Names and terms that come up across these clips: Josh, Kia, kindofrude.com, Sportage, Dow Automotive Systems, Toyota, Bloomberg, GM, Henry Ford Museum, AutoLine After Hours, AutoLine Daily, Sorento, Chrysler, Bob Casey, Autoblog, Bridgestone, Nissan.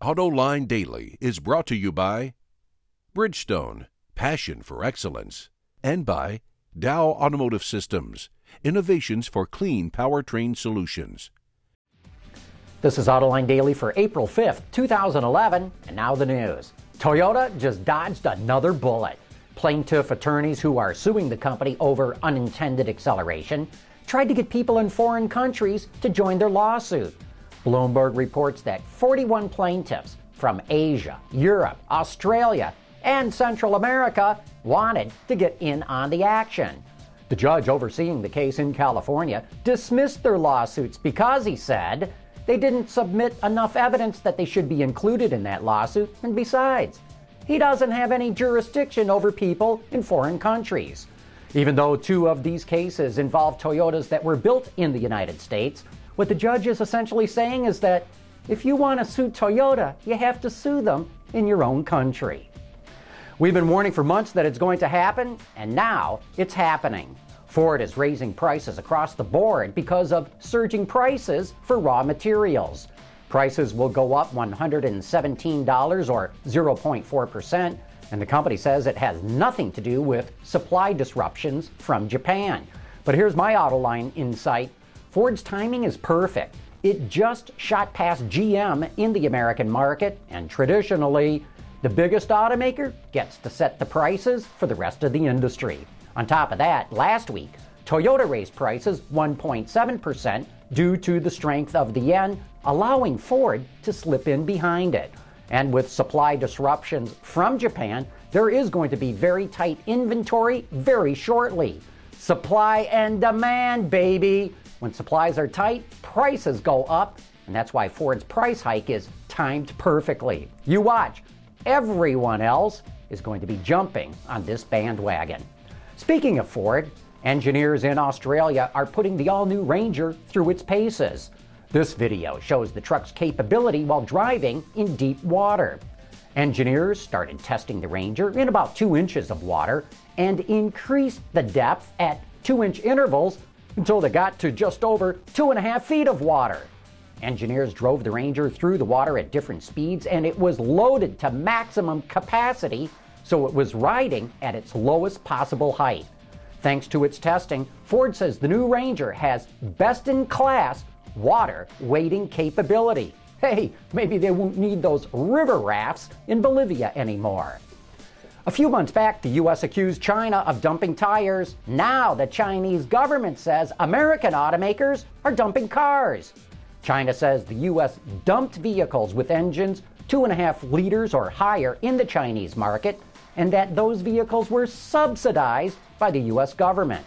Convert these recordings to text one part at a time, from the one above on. AutoLine Daily is brought to you by Bridgestone, passion for excellence, and by Dow Automotive Systems, innovations for clean powertrain solutions. This is AutoLine Daily for April 5th, 2011, and now the news. Toyota just dodged another bullet. Plaintiff attorneys who are suing the company over unintended acceleration tried to get people in foreign countries to join their lawsuit. Bloomberg reports that 41 plaintiffs from Asia, Europe, Australia, and Central America wanted to get in on the action. The judge overseeing the case in California dismissed their lawsuits because, he said, they didn't submit enough evidence that they should be included in that lawsuit, and besides, he doesn't have any jurisdiction over people in foreign countries. Even though two of these cases involved Toyotas that were built in the United States, what the judge is essentially saying is that if you want to sue Toyota, you have to sue them in your own country. We've been warning for months that it's going to happen, and now it's happening. Ford is raising prices across the board because of surging prices for raw materials. Prices will go up $117 or 0.4%, and the company says it has nothing to do with supply disruptions from Japan. But here's my AutoLine insight. Ford's timing is perfect. It just shot past GM in the American market, and traditionally, the biggest automaker gets to set the prices for the rest of the industry. On top of that, last week, Toyota raised prices 1.7% due to the strength of the yen, allowing Ford to slip in behind it. And with supply disruptions from Japan, there is going to be very tight inventory very shortly. Supply and demand, baby! When supplies are tight, prices go up, and that's why Ford's price hike is timed perfectly. You watch. Everyone else is going to be jumping on this bandwagon. Speaking of Ford, engineers in Australia are putting the all-new Ranger through its paces. This video shows the truck's capability while driving in deep water. Engineers started testing the Ranger in about 2 inches of water and increased the depth at 2-inch intervals until they got to just over 2.5 feet of water. Engineers drove the Ranger through the water at different speeds, and it was loaded to maximum capacity, so it was riding at its lowest possible height. Thanks to its testing, Ford says the new Ranger has best-in-class water wading capability. Hey, maybe they won't need those river rafts in Bolivia anymore. A few months back, the U.S. accused China of dumping tires. Now the Chinese government says American automakers are dumping cars. China says the U.S. dumped vehicles with engines 2.5 liters or higher in the Chinese market, and that those vehicles were subsidized by the U.S. government.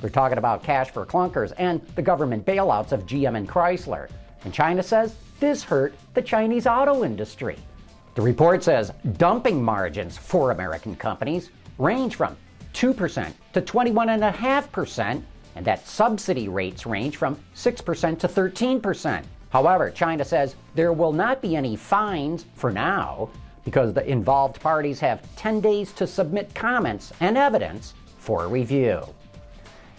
They're talking about cash for clunkers and the government bailouts of GM and Chrysler. And China says this hurt the Chinese auto industry. The report says dumping margins for American companies range from 2% to 21.5%, and that subsidy rates range from 6% to 13%. However, China says there will not be any fines for now because the involved parties have 10 days to submit comments and evidence for review.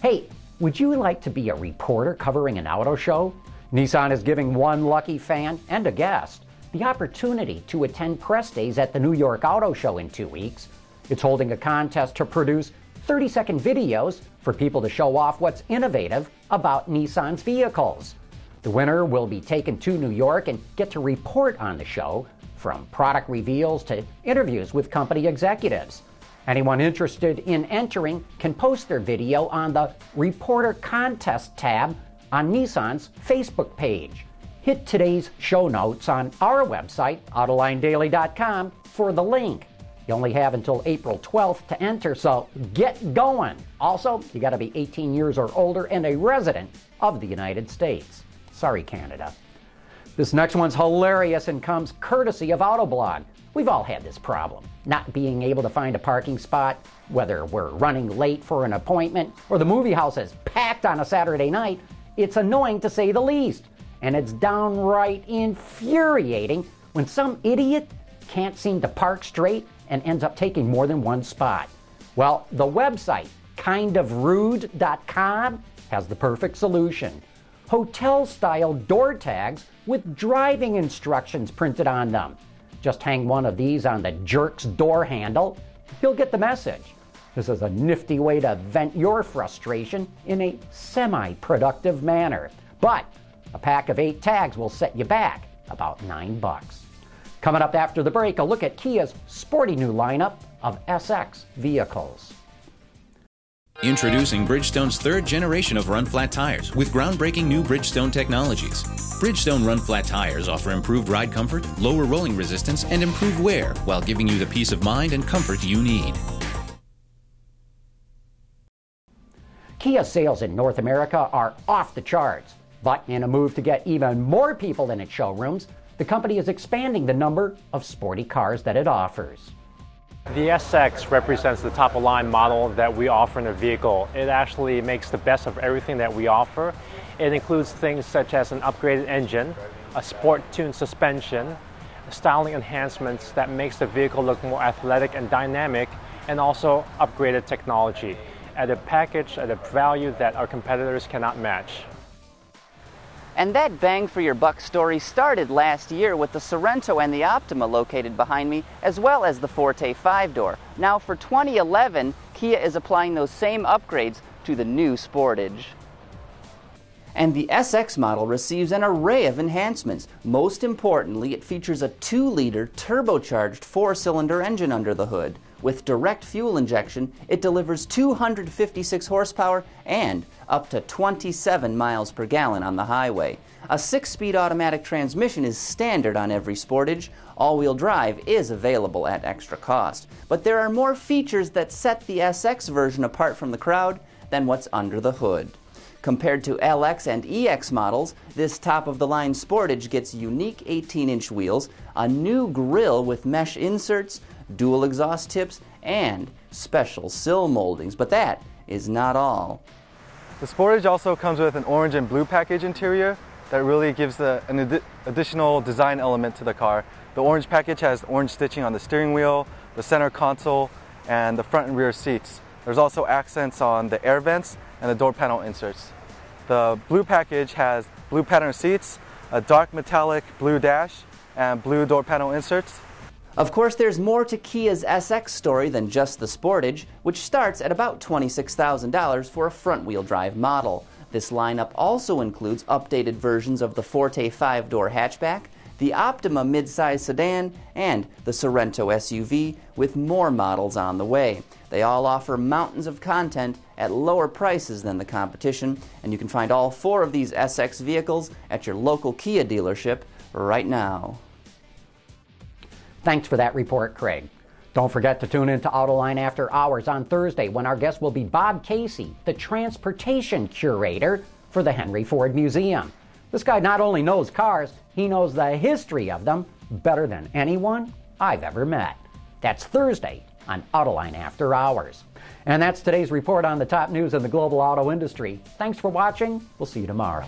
Hey, would you like to be a reporter covering an auto show? Nissan is giving one lucky fan and a guest the opportunity to attend press days at the New York Auto Show in 2 weeks. It's holding a contest to produce 30-second videos for people to show off what's innovative about Nissan's vehicles. The winner will be taken to New York and get to report on the show, from product reveals to interviews with company executives. Anyone interested in entering can post their video on the Reporter Contest tab on Nissan's Facebook page. Hit today's show notes on our website, AutoLineDaily.com, for the link. You only have until April 12th to enter, so get going. Also, you got to be 18 years or older and a resident of the United States. Sorry, Canada. This next one's hilarious and comes courtesy of Autoblog. We've all had this problem, not being able to find a parking spot, whether we're running late for an appointment or the movie house is packed on a Saturday night. It's annoying, to say the least, and it's downright infuriating when some idiot can't seem to park straight and ends up taking more than one spot. Well, the website kindofrude.com has the perfect solution. hotel-style door tags with driving instructions printed on them. Just hang one of these on the jerk's door handle. He'll get the message. This is a nifty way to vent your frustration in a semi-productive manner. But a pack of 8 tags will set you back about $9. Coming up after the break, a look at Kia's sporty new lineup of SX vehicles. Introducing Bridgestone's third generation of run-flat tires with groundbreaking new Bridgestone technologies. Bridgestone run-flat tires offer improved ride comfort, lower rolling resistance, and improved wear while giving you the peace of mind and comfort you need. Kia sales in North America are off the charts, but in a move to get even more people in its showrooms, the company is expanding the number of sporty cars that it offers. The SX represents the top-of-line model that we offer in a vehicle. It actually makes the best of everything that we offer. It includes things such as an upgraded engine, a sport-tuned suspension, styling enhancements that makes the vehicle look more athletic and dynamic, and also upgraded technology at a package, at a value that our competitors cannot match. And that bang for your buck story started last year with the Sorento and the Optima located behind me, as well as the Forte 5-door. Now for 2011, Kia is applying those same upgrades to the new Sportage. And the SX model receives an array of enhancements. Most importantly, it features a 2-liter turbocharged 4-cylinder engine under the hood. With direct fuel injection, it delivers 256 horsepower and up to 27 miles per gallon on the highway. A 6-speed automatic transmission is standard on every Sportage. All-wheel drive is available at extra cost. But there are more features that set the SX version apart from the crowd than what's under the hood. Compared to LX and EX models, this top-of-the-line Sportage gets unique 18-inch wheels, a new grille with mesh inserts, dual exhaust tips, and special sill moldings. But that is not all. The Sportage also comes with an orange and blue package interior that really gives an additional design element to the car. The orange package has orange stitching on the steering wheel, the center console, and the front and rear seats. There's also accents on the air vents and the door panel inserts. The blue package has blue pattern seats, a dark metallic blue dash, and blue door panel inserts. Of course, there's more to Kia's SX story than just the Sportage, which starts at about $26,000 for a front-wheel drive model. This lineup also includes updated versions of the Forte 5-door hatchback, the Optima midsize sedan, and the Sorento SUV, with more models on the way. They all offer mountains of content at lower prices than the competition, and you can find all 4 of these SX vehicles at your local Kia dealership right now. Thanks for that report, Craig. Don't forget to tune in to AutoLine After Hours on Thursday when our guest will be Bob Casey, the transportation curator for the Henry Ford Museum. This guy not only knows cars, he knows the history of them better than anyone I've ever met. That's Thursday on AutoLine After Hours. And that's today's report on the top news in the global auto industry. Thanks for watching. We'll see you tomorrow.